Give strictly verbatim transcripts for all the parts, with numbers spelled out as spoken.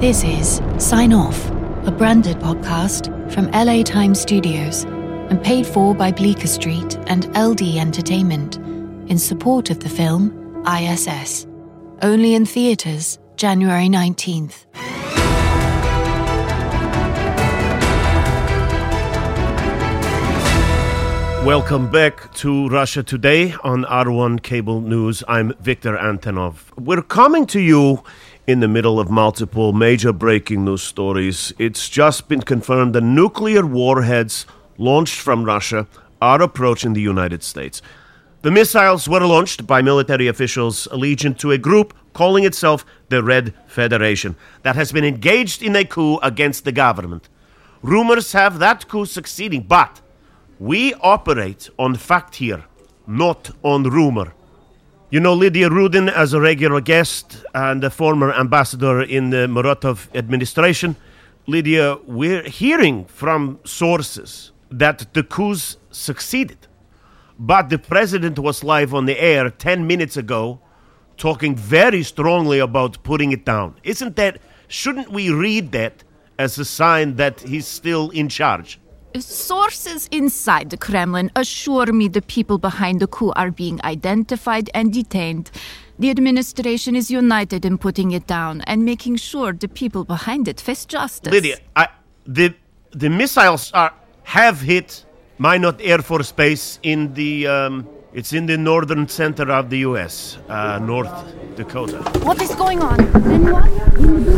This is Sign Off, a branded podcast from L A Times Studios and paid for by Bleecker Street and L D Entertainment in support of the film I S S. Only in theaters January nineteenth. Welcome back to Russia Today on R one Cable News. I'm Viktor Antonov. We're coming to you in the middle of multiple major breaking news stories. It's just been confirmed that nuclear warheads launched from Russia are approaching the United States. The missiles were launched by military officials allegiant to a group calling itself the Red Federation that has been engaged in a coup against the government. Rumors have that coup succeeding, but we operate on fact here, not on rumor. You know Lydia Rudin as a regular guest and a former ambassador in the Muratov administration. Lydia, we're hearing from sources that the coups succeeded. But the president was live on the air ten minutes ago talking very strongly about putting it down. Isn't that, shouldn't we read that as a sign that he's still in charge? Sources inside the Kremlin assure me the people behind the coup are being identified and detained. The administration is united in putting it down and making sure the people behind it face justice. Lydia, I, the the missiles are have hit Minot Air Force Base in the um, it's in the northern center of the U S, uh, North Dakota. What is going on? Anyone?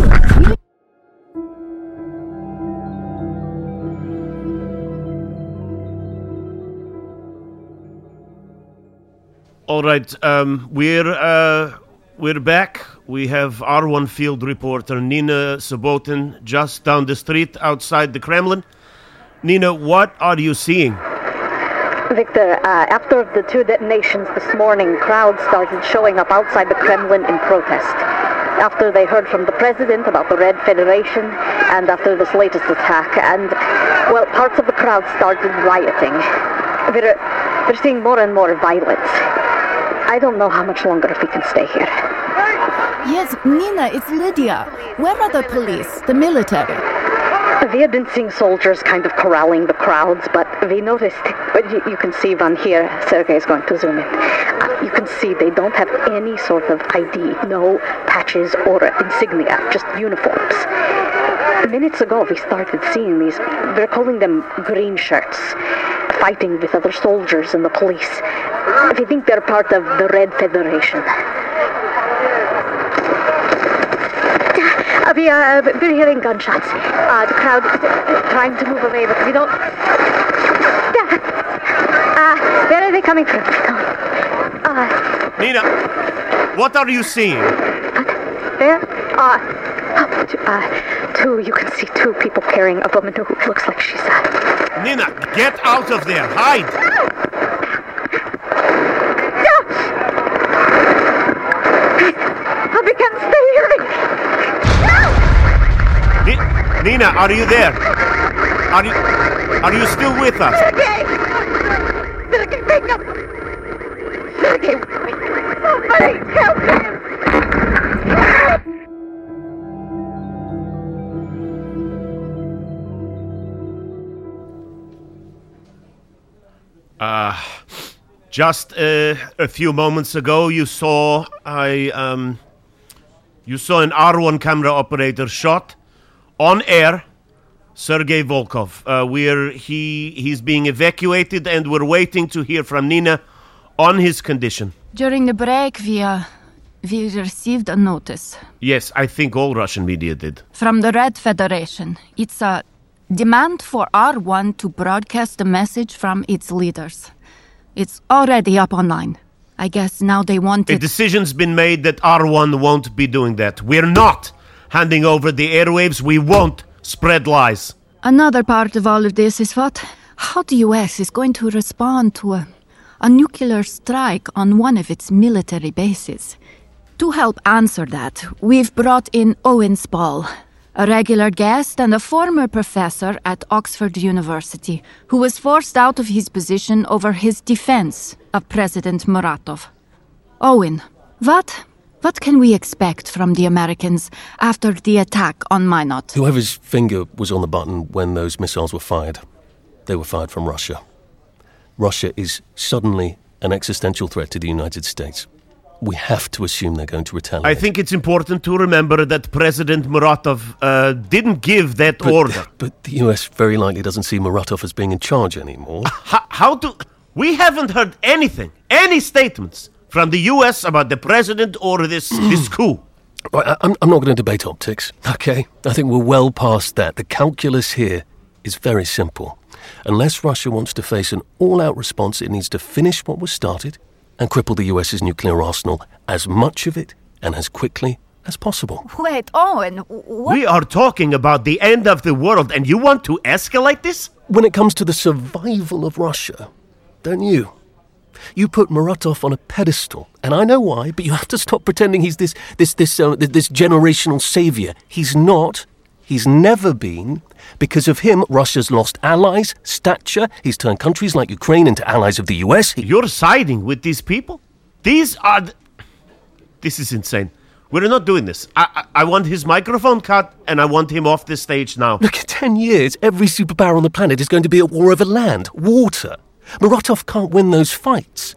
All right, um, we're uh, we're back. We have R one field reporter Nina Sobotin just down the street outside the Kremlin. Nina, what are you seeing? Victor, uh, after the two detonations this morning, crowds started showing up outside the Kremlin in protest. After they heard from the president about the Red Federation and after this latest attack, and, well, parts of the crowd started rioting. Victor, they're seeing more and more violence. I don't know how much longer if we can stay here. Yes, Nina, it's Lydia. Where are the police, the military? We have been seeing soldiers kind of corralling the crowds, but we noticed, but you, you can see one here, Sergei is going to zoom in. Uh, you can see they don't have any sort of I D, no patches or insignia, just uniforms. Minutes ago, we started seeing these, they're calling them green shirts, fighting with other soldiers and the police. They think they're part of the Red Federation. We are, we're hearing gunshots. Uh, the crowd is trying to move away, but we don't... Uh, where are they coming from? Uh, Nina, what are you seeing? Uh, there are... Uh, two, uh, two, you can see two people carrying a woman who looks like she's... Uh... Nina, get out of there! Hide! No! We can't stay here! No! Ni- Nina, are you there? Are you... Are you still with us? Sergei! Sergei, wake up! Sergei, wake up! Somebody help him! Uh, just uh, a few moments ago, you saw I um, you saw an R one camera operator shot on air, Sergei Volkov. Uh, we're he he's being evacuated, and we're waiting to hear from Nina on his condition. During the break, we uh, we received a notice. Yes, I think all Russian media did. From the Red Federation, it's a. Demand for R one to broadcast a message from its leaders. It's already up online. I guess now they want it... A decision's been made that R one won't be doing that. We're not handing over the airwaves. We won't spread lies. Another part of all of this is what? How the U S is going to respond to a, a nuclear strike on one of its military bases. To help answer that, we've brought in Owen Spall, a regular guest and a former professor at Oxford University, who was forced out of his position over his defense of President Muratov. Owen, what What can we expect from the Americans after the attack on Minot? Whoever's finger was on the button when those missiles were fired, they were fired from Russia. Russia is suddenly an existential threat to the United States. We have to assume they're going to retaliate. I think it's important to remember that President Muratov uh, didn't give that but, order. But the U S very likely doesn't see Muratov as being in charge anymore. How, how do... We haven't heard anything, any statements from the U S about the president or this, this coup. Right, I, I'm, I'm not going to debate optics, okay? I think we're well past that. The calculus here is very simple. Unless Russia wants to face an all-out response, it needs to finish what was started and cripple the U S's nuclear arsenal, as much of it and as quickly as possible. Wait, Owen, what? We are talking about the end of the world, and you want to escalate this? When it comes to the survival of Russia, don't you? You put Muratov on a pedestal, and I know why, but you have to stop pretending he's this, this, this, uh, this generational savior. He's not. He's never been. Because of him, Russia's lost allies, stature. He's turned countries like Ukraine into allies of the U S. He- You're siding with these people? These are... Th- this is insane. We're not doing this. I-, I I want his microphone cut, and I want him off this stage now. Look, in ten years, every superpower on the planet is going to be at war over land, water. Muratov can't win those fights.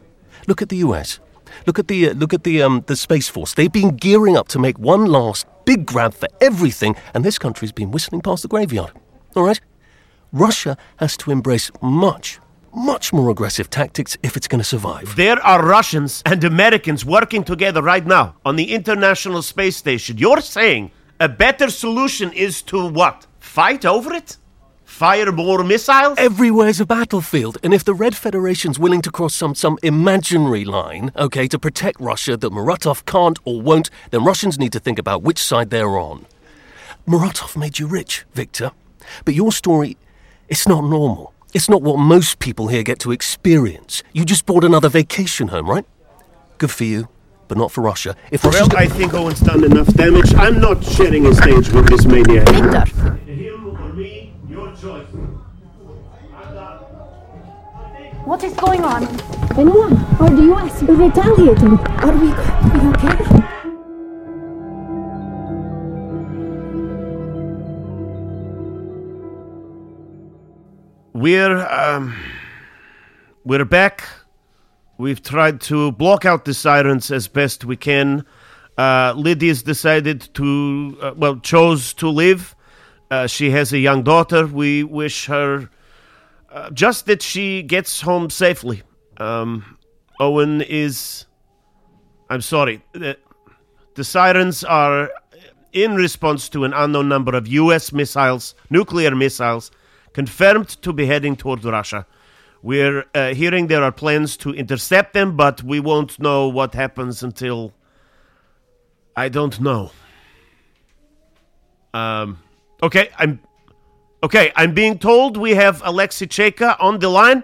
Look at the U S. Look at the uh, look at the um the Space Force. They've been gearing up to make one last big grab for everything, and this country's been whistling past the graveyard. All right? Russia has to embrace much, much more aggressive tactics if it's going to survive. There are Russians and Americans working together right now on the International Space Station. You're saying a better solution is to what? Fight over it? Fire more missiles? Everywhere's a battlefield, and if the Red Federation's willing to cross some, some imaginary line, okay, to protect Russia that Muratov can't or won't, then Russians need to think about which side they're on. Muratov made you rich, Viktor, but your story, it's not normal. It's not what most people here get to experience. You just bought another vacation home, right? Good for you, but not for Russia. If Russia's well, I think Owen's done enough damage. I'm not sharing a stage with this maniac. Viktor! What is going on? Anyone? Are the U S retaliating? Are we, are we okay? We're, um... We're back. We've tried to block out the sirens as best we can. Uh, Lydia's decided to... Uh, well, chose to live. Uh, she has a young daughter. We wish her... Uh, just that she gets home safely. Um, Owen is... I'm sorry. The, the sirens are in response to an unknown number of U S missiles, nuclear missiles, confirmed to be heading toward Russia. We're uh, hearing there are plans to intercept them, but we won't know what happens until... I don't know. Um, okay, I'm... Okay, I'm being told we have Alexei Cheka on the line.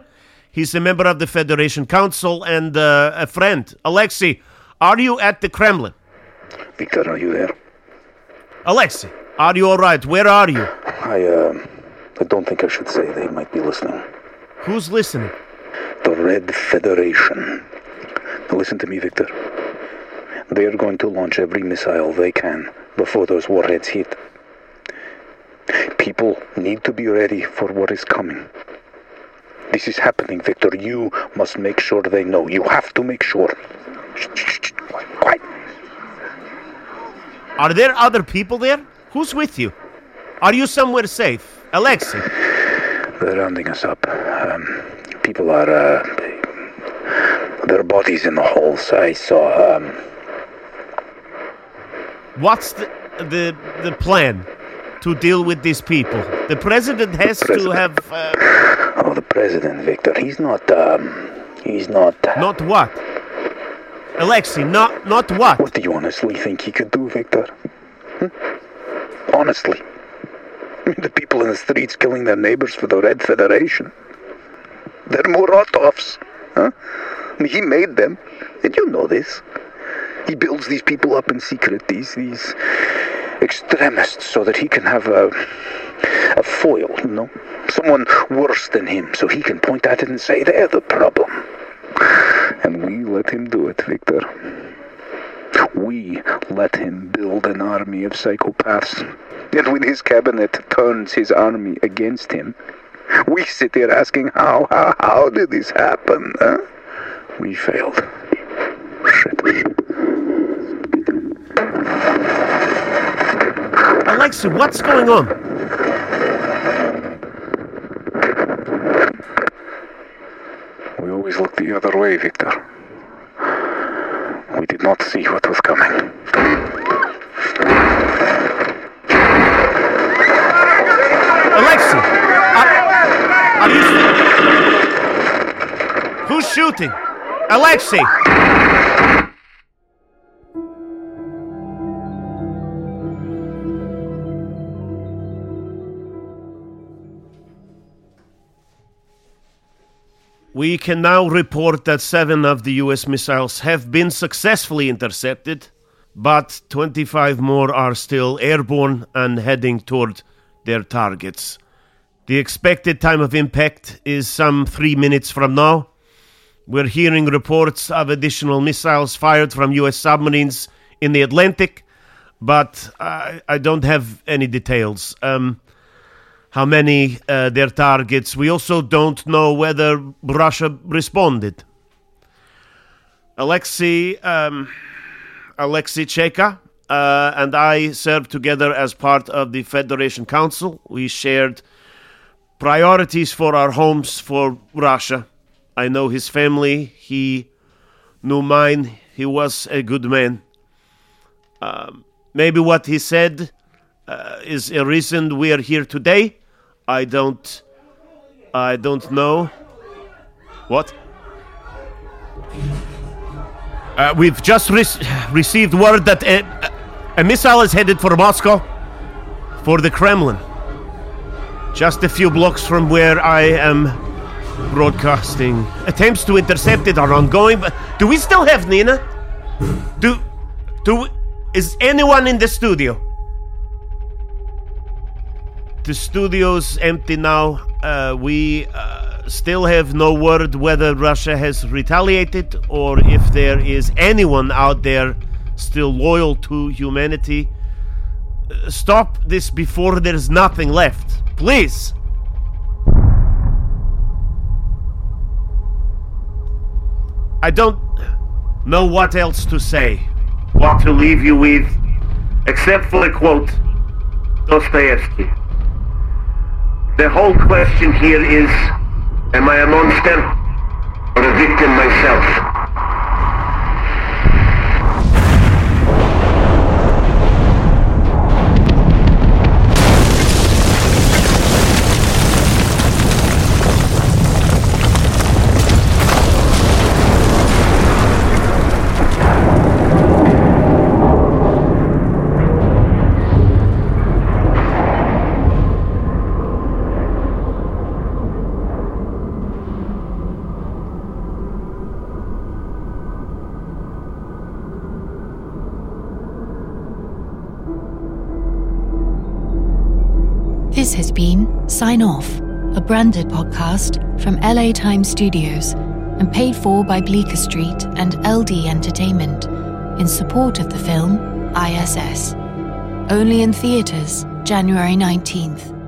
He's a member of the Federation Council and uh, a friend. Alexei, are you at the Kremlin? Viktor, are you there? Alexei, are you all right? Where are you? I, uh, I don't think I should say. They might be listening. Who's listening? The Red Federation. Now listen to me, Viktor. They're going to launch every missile they can before those warheads hit. People need to be ready for what is coming. This is happening, Viktor. You must make sure they know. You have to make sure. Shh, shh, shh. Quiet. Are there other people there? Who's with you? Are you somewhere safe? Alexei? They're rounding us up. Um, people are... Uh, their bodies in the holes. I saw... Um... What's the, the the plan? To deal with these people, the president has the president. to have. Uh... Oh, the president, Viktor. He's not. Um, he's not. Not what? Alexei, not not what? What do you honestly think he could do, Viktor? Hmm? Honestly, the people in the streets killing their neighbors for the Red Federation. They're Muratovs. Huh? He made them. Did you know this? He builds these people up in secret. These these. Extremists, so that he can have a, a foil, you know? Someone worse than him, so he can point at it and say, they're the problem. And we let him do it, Viktor. We let him build an army of psychopaths, and when his cabinet turns his army against him, we sit here asking how, how, how did this happen, huh? We failed. Shit. Alexa, what's going on? We always look the other way, Viktor. We did not see what was coming. Alexa! Are, are you... Who's shooting? Alexei! We can now report that seven of the U S missiles have been successfully intercepted, but twenty-five more are still airborne and heading toward their targets. The expected time of impact is some three minutes from now. We're hearing reports of additional missiles fired from U S submarines in the Atlantic, but I, I don't have any details. Um, how many uh, their targets. We also don't know whether Russia responded. Alexei, um, Alexei Cheka uh, and I served together as part of the Federation Council. We shared priorities for our homes for Russia. I know his family, he knew mine, he was a good man. Um, maybe what he said uh, is a reason we are here today. I don't, I don't know. What? Uh, we've just re- received word that a, a missile is headed for Moscow, for the Kremlin. Just a few blocks from where I am broadcasting. Attempts to intercept it are ongoing, but do we still have Nina? Do... do... is anyone in the studio? The studio's empty now. Uh, we uh, still have no word whether Russia has retaliated or if there is anyone out there still loyal to humanity. Uh, stop this before there's nothing left. Please! I don't know what else to say, what to leave you with, except for a quote, Dostoevsky. The whole question here is, am I a monster or a victim myself? This has been Sign Off, a branded podcast from L A Times Studios and paid for by Bleecker Street and L D Entertainment in support of the film I S S. Only in theaters, January nineteenth.